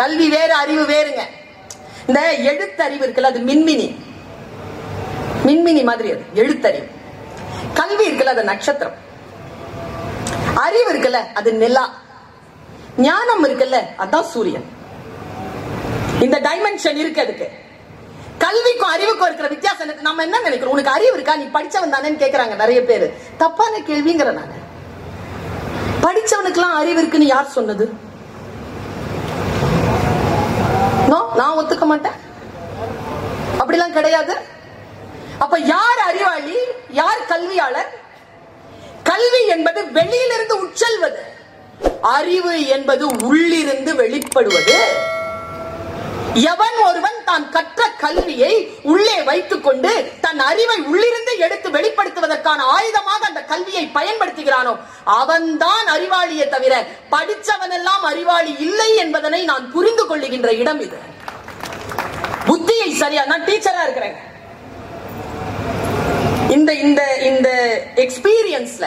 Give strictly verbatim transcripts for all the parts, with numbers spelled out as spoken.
கல்வி வேறு, அறிவு வேறுங்க. இந்த எழுத்தறிவு இருக்குல்ல, அது மின்மினி மின்மினி மாதிரி, அது எழுத்தறிவு. கல்வி இருக்குல்ல, அது நட்சத்திரம். அறிவு இருக்குல்ல, அது நிலா. ஞானம் இருக்குல்ல, அதான் சூரியன். இந்த டைமென்ஷன் இருக்கு அதுக்கு. கல்விக்கும் அறிவுக்கும் இருக்கிற வித்தியாசம் நம்ம என்ன நினைக்கிறோம்? உனக்கு அறிவு இருக்கா, நீ படிச்சவன் தானேன்னு கேட்கறாங்க நிறைய பேர். தப்பான கேள்விங்கிற. நான் படிச்சவனுக்கு எல்லாம் அறிவு இருக்குன்னு யார் சொன்னது? நான் ஒத்துக்க மாட்டேன், அப்படிலாம் கிடையாது. அப்ப யார் அறிவாளி, யார் கல்வியாளர்? கல்வி என்பது வெளியிலிருந்து உட்செல்வது, அறிவு என்பது உள்ளிருந்து வெளிப்படுவது. எவன் ஒருவன் தான் கற்ற கல்வியை உள்ளே வைத்துக் கொண்டு தன் அறிவை உள்ளிருந்து எடுத்து வெளிப்படுத்துவதற்கான ஆயுதமாக அந்த கல்வியை பயன்படுத்துகிறானோ அவன்தான் அறிவாளியே தவிர படிச்சவனெல்லாம் அறிவாளி இல்லை என்பதனை நான் புரிந்து கொள்ளுகின்ற இடம் இது. புத்தியை சரியா, நான் டீச்சரா இருக்கிறேன், இந்த இந்த இந்த எக்ஸ்பீரியன்ஸ்ல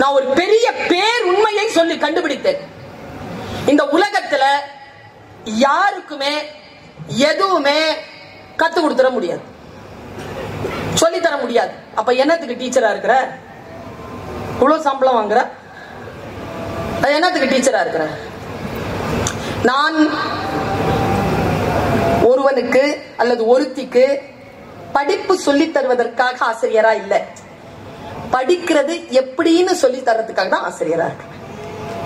நான் ஒரு பெரிய பேர் உண்மையை சொல்லி கண்டுபிடித்தேன். இந்த உலகத்துல யாருக்குமே எதுவுமே கத்து கொடுத்துட முடியாது, சொல்லி தர முடியாது. அப்ப என்னத்துக்கு டீச்சரா இருக்கிற? இவ்வளவு சம்பளம் வாங்குற, என்னத்துக்கு டீச்சரா இருக்கிற? நான் ஒருவனுக்கு அல்லது ஒருத்திக்கு படிப்பு சொல்லி தருவதற்காக ஆசிரியரா இல்ல, படிக்கிறது எப்படின்னு சொல்லி தர்றதுக்காக தான் ஆசிரியரா இருக்கிறேன்.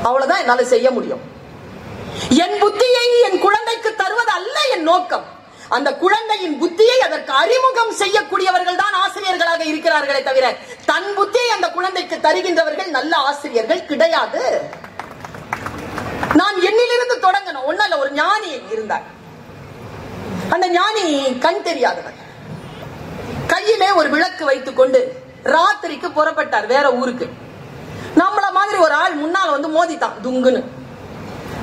அவ்வளவுதான் என்னால செய்ய முடியும். என் புத்தியை என் குழந்தைக்கு தருவது அல்ல என் நோக்கம். அந்த குழந்தையின் புத்தியை அதற்கு அறிமுகம் செய்யக்கூடியவர்கள் தான் ஆசிரியர்களாக இருக்கிறார்களே தவிர தன் புத்தியை அந்த குழந்தைக்கு தருகின்றவர்கள் நல்ல ஆசிரியர்கள் கிடையாது. நான் என்னிலிருந்து தொடங்கணும். ஒன்னால ஒரு ஞானி இருந்தார். அந்த ஞானி கண் தெரியாதவர், கையிலே ஒரு விளக்கு வைத்துக் கொண்டு ராத்திரிக்கு புறப்பட்டார் வேற ஊருக்கு. நம்மள மாதிரி ஒரு ஆள் முன்னால் வந்து மோதிட்டான் துங்குன்னு.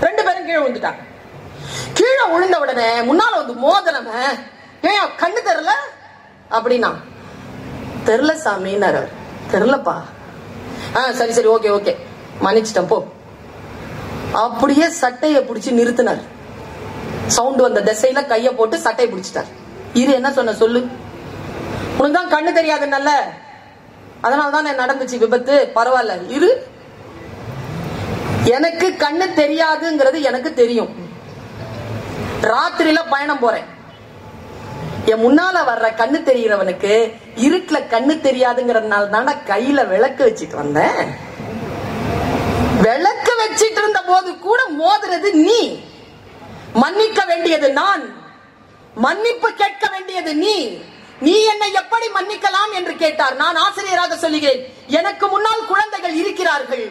ரெண்டு பேரும் கீழே விழுந்துட்டாங்க. கீழே விழுந்த உடனே முன்னால வந்து மோதனம, ஏன் கண்ணு தெரியல அப்படின்னா, தெரியல சாமின்னார். தெரியலப்பா, ஆ சரி சரி ஓகே ஓகே மன்னிச்சிட்டேன் போ. அப்படியே சட்டையை பிடிச்சி நிறுத்தினார். சவுண்ட் வந்த திசையில கையை போட்டு சட்டையை பிடிச்சிட்டார். இரு, என்ன சொன்ன சொல்லு, உனக்கு தான் கண்ணு தெரியாதுன்னால அதனாலதான் நடந்துச்சு விபத்து, பரவாயில்ல இரு. எனக்கு கண்ணு தெரியாதுங்கிறது எனக்கு தெரியும். ராத்திரியில பயணம் போறேன், என் முன்னால வர்ற கண்ணு தெரியறவனுக்கு இருட்டுல கண்ணு தெரியாதுங்கிறதுனால தான கையில விளக்கு வச்சிட்டு வந்தேன். விளக்கு வச்சிட்டு இருந்த போது கூட மோதுறது நீ, மன்னிக்க வேண்டியது நான், மன்னிப்பு கேட்க வேண்டியது நீ. நீ என்னை எப்படி மன்னிக்கலாம் என்று கேட்டார். நான் ஆசிரியராக சொல்லுகிறேன், எனக்கு முன்னால் குழந்தைகள் இருக்கிறார்கள்,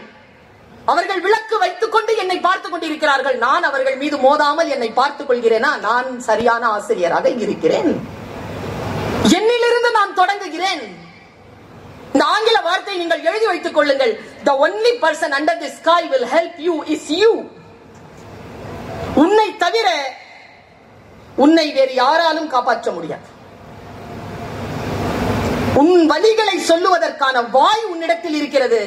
அவர்கள் விளக்கு வைத்துக் கொண்டு என்னை பார்த்துக் கொண்டிருக்கிறார்கள். நான் அவர்கள் மீது மோதாமல் என்னை பார்த்துக் கொள்கிறேனா? நான் சரியான ஆசிரியராக இருக்கிறேன். என்னிலிருந்து நான் தொடங்குகிறேன். இந்த ஆங்கில வார்த்தை நீங்கள் எழுதி வைத்துக் கொள்ளுங்கள். The only person under the sky will help you is you. உன்னை தவிர உன்னை வேறு யாராலும் காப்பாற்ற முடியாது. உன் வழிகளை சொல்லுவதற்கான வாய் உன்னிடத்தில் இருக்கிறது,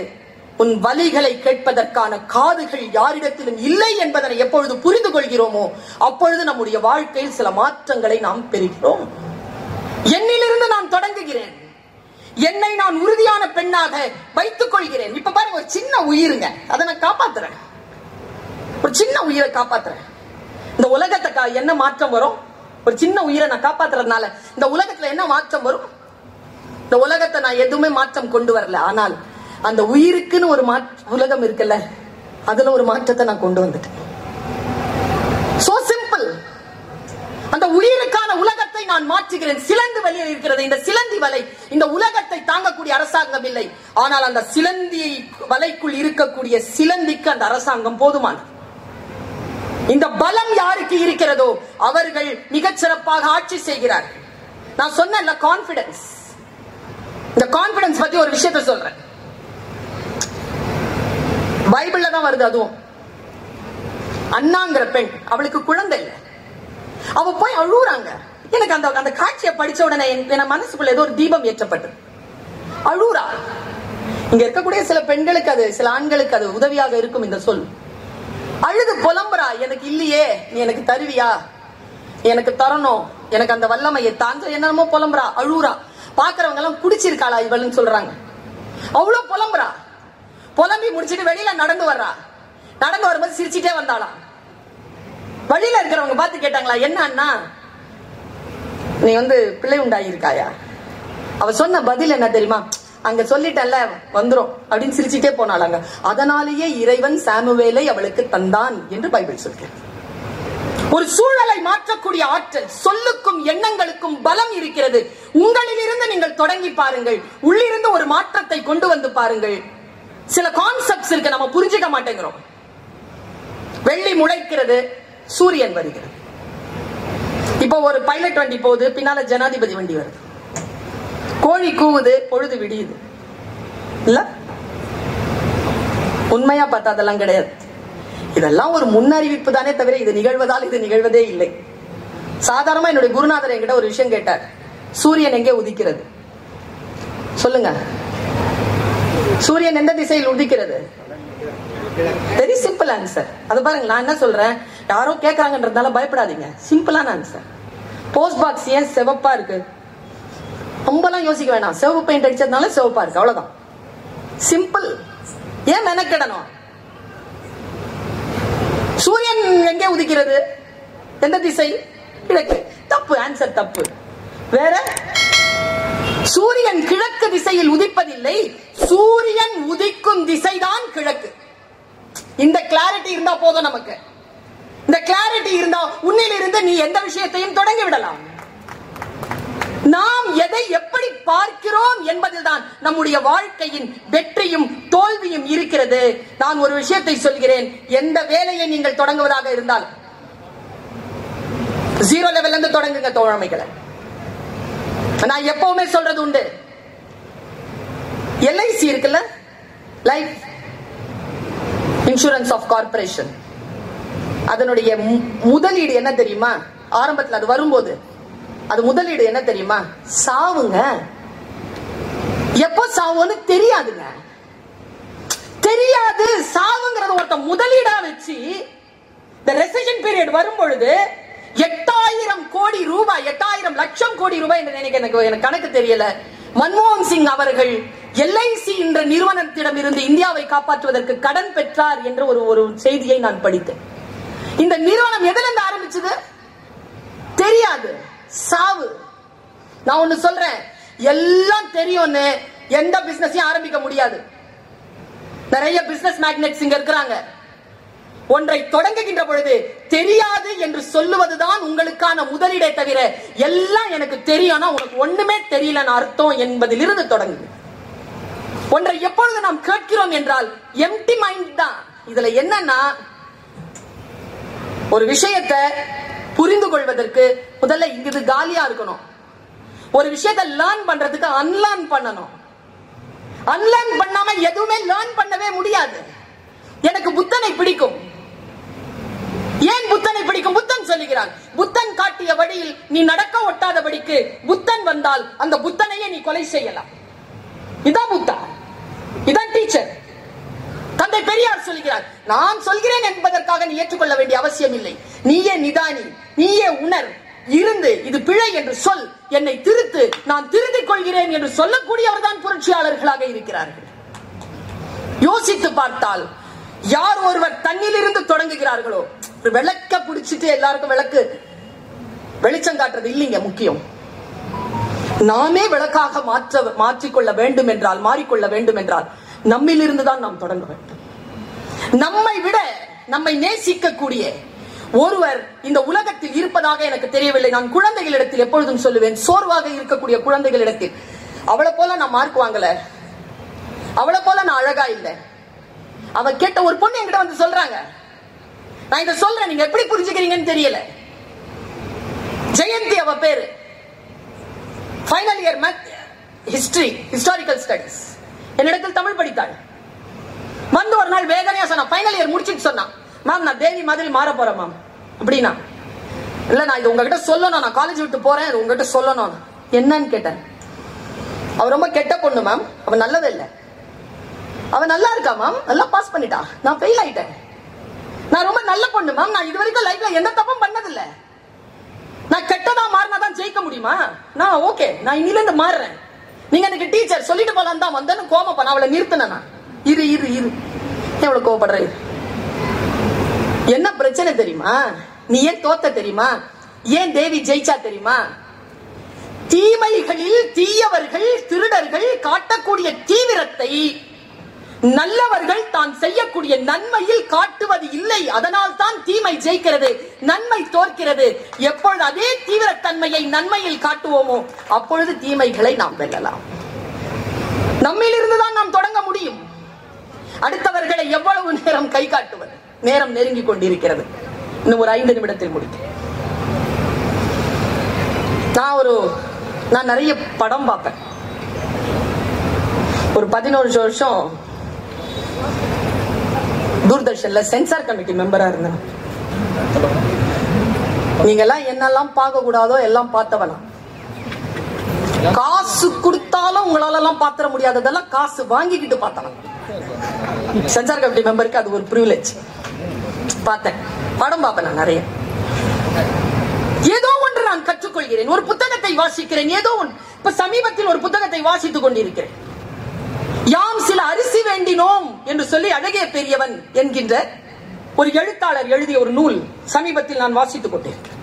உன் வலிகளை கேட்பதற்கான காதுகள் யாரிடத்திலும் இல்லை என்பதனை எப்பொழுது புரிந்து கொள்கிறோமோ அப்பொழுது நம்முடைய வாழ்க்கையில் சில மாற்றங்களை நாம் பெறுகிறோம். என்னிலிருந்து நான் தொடங்குகிறேன், என்னை நான் உறுதியான பெண்ணாக வைத்துக் கொள்கிறேன். இப்ப பாருங்க, ஒரு சின்ன உயிருங்க, அதை நான் காப்பாத்துறேன், ஒரு சின்ன உயிரை காப்பாத்துறேன். இந்த உலகத்தை என்ன மாற்றம் வரும்? ஒரு சின்ன உயிரை நான் காப்பாத்துறதுனால இந்த உலகத்துல என்ன மாற்றம் வரும்? இந்த உலகத்தை நான் எதுவுமே மாற்றம் கொண்டு வரல, ஆனால் அந்த உயிருக்குன்னு ஒரு உலகம் இருக்குல்ல, அதுல ஒரு மாற்றத்தை நான் கொண்டு வந்துட்டேன். So simple. அந்த உயிருக்கான உலகத்தை நான் மாற்றுகிறேன். சிலந்து வலையில் இருக்கிறது, இந்த சிலந்தி வலை இந்த உலகத்தை தாங்கக்கூடிய அரசாங்கம் இல்லை, ஆனால் அந்த சிலந்தி வலைக்குள் இருக்கக்கூடிய சிலந்திக்கு அந்த அரசாங்கம் போதுமானது. இந்த பலம் யாருக்கு இருக்கிறதோ அவர்கள் மிகச்சிறப்பாக ஆட்சி செய்கிறார்கள். நான் சொன்ன கான்பிடன்ஸ், இந்த கான்பிடன்ஸ் பத்தி ஒரு விஷயத்த சொல்றேன். பைபிள்ல தான் வருது. அதுவும் அண்ணாங்கிற பெண், அவளுக்கு குழந்தை இல்லை, அவ போய் அழுறாங்க. எனக்கு அந்த அந்த காட்சியை படிச்ச உடனே என் மனசுக்குள்ள ஏதோ ஒரு தீபம் ஏற்றப்பட்டது. அழுறா. இங்க இருக்கக்கூடிய சில பெண்களுக்கு அது, சில ஆண்களுக்கு அது உதவியாக இருக்கும் இந்த சொல். அழுது புலம்புறா, எனக்கு இல்லையே, நீ எனக்கு தருவியா, எனக்கு தரணும், எனக்கு அந்த வல்லமையை தாங்க, என்னமோ புலம்புறா, அழுவுறா. பாக்குறவங்க எல்லாம் குடிச்சிருக்காளா இவள்னு சொல்றாங்க. அவ்வளவு புலம்புறா. புலம்பி முடிச்சுட்டு வெளியில நடந்து வர்றா. நடந்து வரும்போது சிரிச்சுட்டே வந்தாளா. வழியில இருக்கிறவங்க பார்த்து கேட்டாங்களா, என்ன அண்ணா நீ வந்து பிள்ளை உண்டாயிருக்காயா? அவ சொன்ன பதில் என்ன தெரியுமா, அங்க சொல்லிட்டல்ல வந்துரும் அப்படின்னு சிரிச்சுட்டே போனாளாங்க. அதனாலேயே இறைவன் சாமுவேலை அவளுக்கு தந்தான் என்று பைபிள் சொல்கிறார். ஒரு சூழலை மாற்றக்கூடிய ஆற்றல் சொல்லுக்கும் எண்ணங்களுக்கும் பலம் இருக்கிறது. உங்களிலிருந்து நீங்கள் தொடங்கி பாருங்கள். உள்ளிருந்து ஒரு மாற்றத்தை கொண்டு வந்து பாருங்கள். சில கான்செப்ட்ஸ் இருக்கு நம்ம புரிஞ்சுக்க மாட்டேங்கிறோம். வெள்ளி முளைக்கிறது, சூரியன் வருகிறது. இப்போ ஒரு பைலட் வண்டி போகுது, பின்னால ஜனாதிபதி வண்டி வருது. கோழி கூவுது, பொழுது விடியுது. இல்ல உண்மையா பார்த்தா அதெல்லாம் கிடையாது. இதெல்லாம் ஒரு முன்னறிவிப்பு தானே தவிர இது நிகழ்வதால் இது நிகழ்வதே இல்லை. சாதாரணமா என்னுடைய குருநாதர் என்கிட்ட ஒரு விஷயம் கேட்டார், சூரியன் எங்கே உதிக்கிறது சொல்லுங்க. சூரியன் எந்த திசையில் உதிக்கிறது? Very simple answer. அது பாருங்க, நான் என்ன சொல்றேன், யாரோ கேட்கறாங்கன்றதால பயப்படாதீங்க. சிம்பிளான ஆன்சர். போஸ்ட் பாக்ஸ் ஏன் சிவப்பா இருக்கு? ரொம்பலாம் யோசிக்க வேணாம். சிவப்பு பெயிண்ட் அடிச்சதுனால சிவப்பா இருக்கு, அவ்வளவுதான். சிம்பிள். ஏன் மெனக்கெடணும்? சூரியன் எங்கே உதிக்கிறது? எந்த திசை? கிழக்கு. தப்பு ஆன்சர், தப்பு. வேற, சூரியன் கிழக்கு திசையில் உதிப்பதில்லை, சூரியன் உதிக்கும் திசைதான் கிழக்கு. இந்த கிளாரிட்டி இருந்தா போதும் நமக்கு. இந்த கிளாரிட்டி இருந்தா உன்னிலிருந்து நீ எந்த விஷயத்தையும் தொடங்கி விடலாம். நாம் எதை எப்படி பார்க்கிறோம் என்பதில்தான் நம்முடைய வாழ்க்கையின் வெற்றியும் தோல்வியும் இருக்கிறது. நான் ஒரு விஷயத்தை சொல்கிறேன், எந்த வேலையை நீங்கள் தொடங்குவதாக இருந்தால் ஜீரோ லெவல்ல இருந்து தொடங்குங்க தோழமைகளை. நான் எப்பவுமே சொல்றது உண்டு, எல்ஐசி இருக்குல்ல, லைஃப் இன்சூரன்ஸ் ஆஃப் கார்பரேஷன், அதனுடைய முதலீடு என்ன தெரியுமா? ஆரம்பத்தில் அது வரும்போது அது முதலீடு என்ன தெரியுமா? சாவுங்க. எப்போ சாவுன்னு தெரியாதுங்க, தெரியாது. சாவுங்கிறது ஒருத்த முதலீடா வச்சு இந்த ரெசெஷன் பீரியட் வரும் பொழுது எட்டாயிரம் கோடி ரூபாய், எட்டாயிரம் லட்சம் கோடி ரூபாய் என்று நினைக்க, எனக்கு கணக்கு தெரியல, மன்மோகன் சிங் அவர்கள் எல்ஐசி என்ற நிறுவனத்திடம் இருந்து இந்தியாவை காப்பாற்றுவதற்கு கடன் பெற்றார் என்று ஒரு ஒரு செய்தியை நான் படித்தேன். இந்த நிறுவனம் எதிலிருந்து ஆரம்பிச்சது தெரியாது, சாவு. நான் ஒன்னு சொல்றேன், எல்லாம் தெரியும்னு எந்த பிசினஸையும் ஆரம்பிக்க முடியாது. நிறைய பிசினஸ் மேக்னட்ஸ் இங்க இருக்கிறாங்க. ஒன்றை தொடங்குகின்ற பொழுது தெரியாது என்று சொல்லுவதுதான் உங்களுக்கான முதலீடே தவிர, எல்லாம் எனக்கு தெரியும்னா உனக்கு ஒண்ணுமே தெரியலன்னு அர்த்தம் என்பதிலிருந்து தொடங்குது. ஒன்றை எப்பொழுது நாம் கேட்கிறோம் என்றால் எம்டி மைண்ட் தான். இதுல என்னன்னா, ஒரு விஷயத்தை புரிந்து கொள்வதற்கு முதல்ல இங்கிது காலியா இருக்கணும். ஒரு விஷயத்தை லேர்ன் பண்றதுக்கு அன்லேர்ன் பண்ணணும். அன்லேர்ன் பண்ணாம எதுவுமே லேர்ன் பண்ணவே முடியாது. எனக்கு புத்தனை பிடிக்கும். ஏன் புத்தனை பிடிக்கும்? புத்தன் சொல்லுகிறான், புத்தன் காட்டிய வழியில் நீ நடக்க ஒட்டாதபடிக்கு புத்தன் வந்தால் அந்த புத்தனையே நீ கொலை செய்யலாம். இதான் புத்தா, இதான் டீச்சர். தந்தை பெரியார் சொல்கிறார், நான் சொல்கிறேன் என்பதற்காக நீ ஏற்றுக்கொள்ள வேண்டிய அவசியம் இல்லை. நீயே நிதானி, நீயே உணர், இருந்து இது பிழை என்று சொல், என்னை திருத்து, நான் திருத்திக் கொள்கிறேன் என்று சொல்லக்கூடியவர் தான் புரட்சியாளர்களாக இருக்கிறார்கள். யோசித்து பார்த்தால் யார் ஒருவர் தன்னிலிருந்து தொடங்குகிறார்களோ, விளக்க பிடிச்சிட்டு எல்லாருக்கும் விளக்கு வெளிச்சம் காட்டுறது இல்லைங்க முக்கியம். நாமே விளக்காக மாற்ற மாற்றிக்கொள்ள வேண்டும் என்றால், மாறிக்கொள்ள வேண்டும் என்றால் நம்மிலிருந்து தான் நாம் தொடங்க வேண்டும். நம்மை விட நம்மை நேசிக்கக்கூடிய ஒருவர் இந்த உலகத்தில் இருப்பதாக எனக்கு தெரியவில்லை. நான் குழந்தைகளிடத்தில் எப்பொழுதும் சொல்லுவேன், சோர்வாக இருக்கக்கூடிய குழந்தைகளிடத்தில், அவளை போல நான் மார்க் வாங்கல, அவளை போல நான் அழகா இல்லை. அவ கேட்ட ஒரு பொண்ணு என்கிட்ட வந்து சொல்றாங்க, நான் இதை சொல்றேன், நீங்க எப்படி புரிஞ்சுக்கிறீங்கன்னு தெரியல. ஜெயந்தி அவ பேரு, final year math history, historical studies, என்னிடத்தில் தமிழ் படித்தாள். வந்து ஒரு நாள் வேதனையா சொன்னா, ஃபைனல் இயர் முடிச்சுட்டு சொன்னா, மேம் நான் தேவி மாதிரி மாற போறேன் மேம் அப்படின்னா. இல்ல நான் இது உங்ககிட்ட சொல்லணும், நான் காலேஜ் விட்டு போறேன், உங்ககிட்ட சொல்லணும். என்னன்னு கேட்டேன். அவ ரொம்ப கெட்ட பொண்ணு மேம், அவ நல்லது இல்லை. அவ நல்லா இருக்கா மேம், நல்லா பாஸ் பண்ணிட்டா, நான் ஃபெயில் ஆயிட்டேன். நான் ரொம்ப நல்ல பொண்ணு மேம், நான் இது வரைக்கும் லைஃப்ல எந்த தப்பும் பண்ணதில்லை. நான் கெட்டதா மாறினாதான் ஜெயிக்க முடியுமா? நான் ஓகே, நான் இன்னில இருந்து மாறுறேன். நீங்க எனக்கு டீச்சர் சொல்லிட்டு போலாம் தான் வந்தேன்னு கோபப்பா, நான் அவளை நிறுத்தினா இரு இரு இரு எவ்வளவு கோபப்படுற, என்ன பிரச்சனை தெரியுமா? நீ ஏன் தோத்த தெரியுமா? ஏன் தேவி ஜெயிச்சா தெரியுமா? தீமைகளில் தீயவர்கள் திருடர்கள் காட்டக்கூடிய தீவிரத்தை நல்லவர்கள் தான் செய்யக்கூடிய நன்மையில் காட்டுவது இல்லை. அதனால் தான் தீமை ஜெயிக்கிறது, நன்மை தோற்கிறது. எப்பொழுது அதே தீவிரத்தன்மையை நன்மையில் காட்டுவோமோ அப்பொழுது தீமைகளை நாம் வெல்லலாம். நம்மிலிருந்து தான் நாம் தொடங்க முடியும். அடுத்தவர்களை எவ்வளவு நேரம் கை காட்டுவது? நேரம் நெருங்கி கொண்டிருக்கிறது, இன்னும் ஒரு ஐந்து நிமிடத்தில் முடிக்க. நான் ஒரு நான் நிறைய படம் பார்ப்பேன். ஒரு பதினோரு வருஷம் தூர்தர்ஷன்ல சென்சார் கமிட்டி மெம்பரா இருந்தேன். நீங்க எல்லாம் என்னெல்லாம் பார்க்க கூடாதோ எல்லாம் பார்த்தவனா, காசு கொடுத்தாலும் உங்களால எல்லாம் பாத்திர முடியாததெல்லாம் காசு வாங்கிக்கிட்டு பார்த்தவன். சென்சார் கமிட்டி மெம்பருக்கு அது ஒரு பிரிவிலேஜ். பார்த்தேன், படம் பார்ப்பேன் நான் நிறைய. ஏதோ ஒன்று நான் கற்றுக்கொள்கிறேன், ஒரு புத்தகத்தை வாசிக்கிறேன், ஏதோ ஒன்று. இப்ப சமீபத்தில் ஒரு புத்தகத்தை வாசித்துக் கொண்டிருக்கிறேன். யாம் சில அரிசி வேண்டினோம் என்று சொல்லி அழகிய பெரியவன் என்கின்ற ஒரு எழுத்தாளர் எழுதிய ஒரு நூல் சமீபத்தில் நான் வாசித்துக் கொண்டிருக்கிறேன்.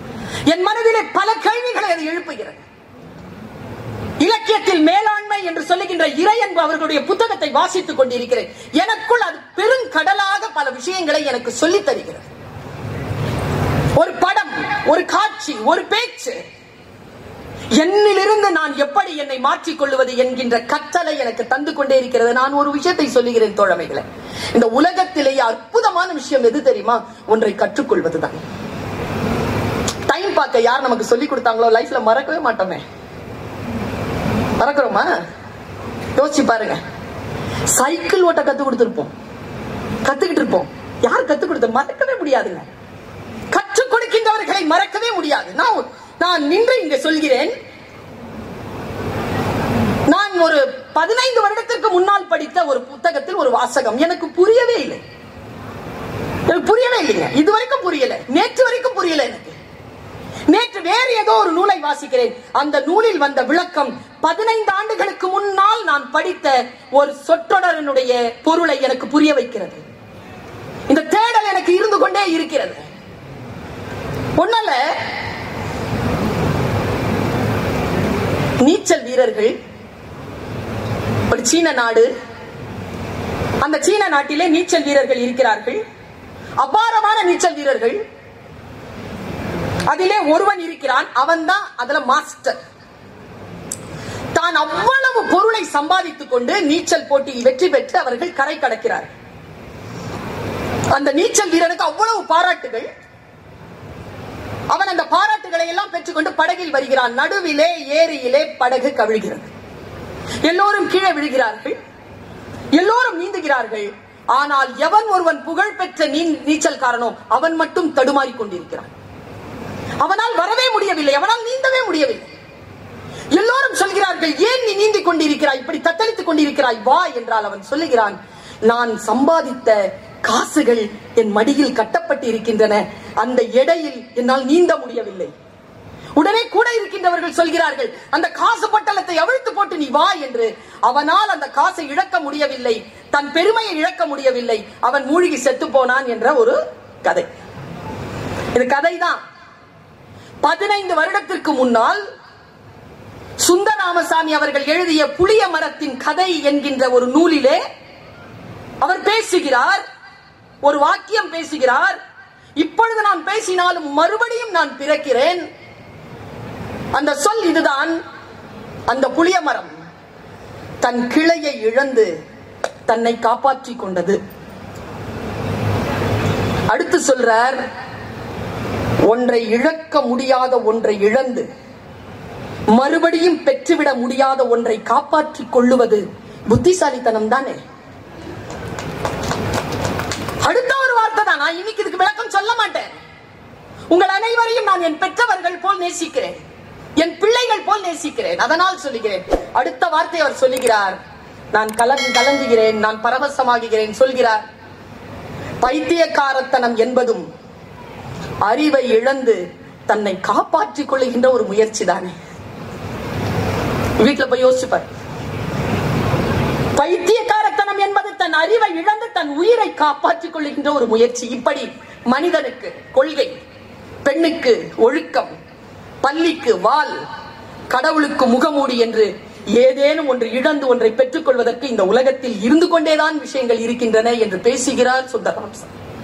என் மனதிலே பல கேள்விகளை அது எழுப்புகிறது. இலக்கியத்தில் மேலாண்மை என்று சொல்லுகின்ற இறையன்பு அவர்களுடைய புத்தகத்தை வாசித்துக் கொண்டிருக்கிறேன். எனக்குள் அது பெருங்கடலாக பல விஷயங்களை எனக்கு சொல்லித் தருகிறது. ஒரு படம், ஒரு காட்சி, ஒரு பேச்சு, என்னிலிருந்து நான் எப்படி என்னை மாற்றிக் கொள்வது என்கின்ற கற்றலை எனக்கு தந்து கொண்டே இருக்கிறது. நான் ஒரு விஷயத்தை சொல்லுகிறேன் தோழமைகளை, இந்த உலகத்திலேயே அற்புதமான விஷயம் எது தெரியுமா? ஒன்றை கற்றுக்கொள்வதுதான். டைம் பார்க்க யார் நமக்கு சொல்லி கொடுத்தாங்களோ லைஃப்ல மறக்கவே மாட்டோமே. மறக்கிறோமா? யோசிச்சு பாருங்க. சைக்கிள் ஓட்ட கத்து கொடுத்திருப்போம், கத்துக்கிட்டு இருப்போம். யார் கத்து கொடுத்த? மறக்கவே முடியாதுங்க. கற்றுக் கொடுக்கின்றவர்களை மறக்கவே முடியாது. நான் நான் நின்று இங்கு சொல்கிறேன். நான் ஒரு பதினைந்து வருடத்திற்கு முன்னால் படித்த ஒரு புத்தகத்தில் ஒரு வாசகம் எனக்கு புரியவே இல்லை. எனக்கு புரியவே இல்லைங்க, இது வரைக்கும் புரியல, நேற்று வரைக்கும் புரியல எனக்கு. நேற்று வேறு ஏதோ ஒரு நூலை வாசிக்கிறேன். அந்த நூலில் வந்த விளக்கம் பதினைந்து ஆண்டுகளுக்கு முன்னால் நான் படித்த ஒரு சொற்றொடரனுடைய பொருளை எனக்கு புரிய வைக்கிறது. இந்த தேடல் எனக்கு இருந்து கொண்டே இருக்கிறது. ஒன்னால நீச்சல் வீரர்கள் ஒரு சீன நாடு, அந்த சீன நாட்டிலே நீச்சல் வீரர்கள் இருக்கிறார்கள், அபாரமான நீச்சல் வீரர்கள். அதிலே ஒருவன் இருக்கிறான், அவன் தான் அதுல மாஸ்டர். தான் அவ்வளவு பொருளை சம்பாதித்துக் கொண்டு நீச்சல் போட்டியில் வெற்றி பெற்று அவர்கள் கரை கடக்கிறார்கள். அந்த நீச்சல் வீரனுக்கு அவ்வளவு பாராட்டுகள். அவன் அந்த பாராட்டுகளை எல்லாம் பெற்றுக்கொண்டு படகில் வருகிறான். நடுவிலே ஏரியிலே படகு கவிழ்கிறது. எல்லோரும் கீழே விழுகிறார்கள், எல்லோரும் நீந்துகிறார்கள். ஆனால் எவன் ஒருவன் புகழ்பெற்ற நீச்சல்காரனோ அவன் மட்டும் தடுமாறி கொண்டிருக்கிறான். அவனால் வரவே முடியவில்லை, அவனால் நீந்தவே முடியவில்லை. எல்லோரும் சொல்கிறார்கள், ஏன் நீ நீந்திக் கொண்டிருக்கிறாய், இப்படி தத்தளித்துக் கொண்டிருக்கிறாய், வா என்றால் அவன் சொல்லுகிறான், நான் சம்பாதித்த காசுகள் என் மடியில் கட்டப்பட்டு இருக்கின்றன, அந்த எடையில் என்னால் நீந்த முடியவில்லை. உடனே கூட இருக்கின்றவர்கள் சொல்கிறார்கள், அந்த காசு பட்டலத்தை அவிழ்த்து போட்டு நீ வா என்று. அவனால் அந்த காசை இழக்க முடியவில்லை, தன் பெருமையை இழக்க முடியவில்லை, அவன் மூழ்கி செத்து போனான் என்ற ஒரு கதை. இது கதைதான். பதினைந்து வருடத்திற்கு முன்னால் சுந்தரராமசாமி அவர்கள் எழுதிய புளிய மரத்தின் கதை என்கின்ற ஒரு நூலிலே அவர் பேசுகிறார், ஒரு வாக்கியம் பேசுகிறார். இப்பொழுது நான் பேசினாலும் மறுபடியும் நான் பிறக்கிறேன். அந்த சொல் இதுதான். அந்த புளிய மரம் தன் கிளையை இழந்து தன்னை காப்பாற்றிக் கொண்டது. அடுத்து சொல்றார், ஒன்றை இழக்க முடியாத ஒன்றை இழந்து மறுபடியும் பெற்றுவிட முடியாத ஒன்றை காப்பாற்றிக் கொள்ளுவது புத்திசாலித்தனம் தானே. அடுத்த ஒரு வார்த்தை தான். நான் இன்னைக்கு இதுக்கு விளக்கம் சொல்ல மாட்டேன். உங்கள் அனைவரையும் நான் என் பெற்றவர்கள் போல் நேசிக்கிறேன், என் பிள்ளைகள் போல் நேசிக்கிறேன், அதனால் சொல்லுகிறேன். அடுத்த வார்த்தை அவர் சொல்லுகிறார், நான் கலந்து கலங்குகிறேன், நான் பரவசமாகிறேன் சொல்கிறார். பைத்தியக்காரத்தனம் என்பதும் அறிவை இழந்து தன்னை காப்பாற்றிக் கொள்ளுகின்ற ஒரு முயற்சி தானே. வீட்டுல போய் யோசிப்பார். பைத்தியக்காரத்தனம் என்பது தன் அறிவை இழந்து தன் உயிரை காப்பாற்றிக் கொள்ளுகின்ற ஒரு முயற்சி. இப்படி மனிதனுக்கு கொள்கை, பெண்ணுக்கு ஒழுக்கம், பள்ளிக்கு வால், கடவுளுக்கு முகமூடி என்று ஏதேனும் ஒன்று இழந்து ஒன்றை பெற்றுக் கொள்வதற்கு இந்த உலகத்தில் இருந்து கொண்டேதான் விஷயங்கள் இருக்கின்றன என்று பேசுகிறார் சுந்தரராமன்.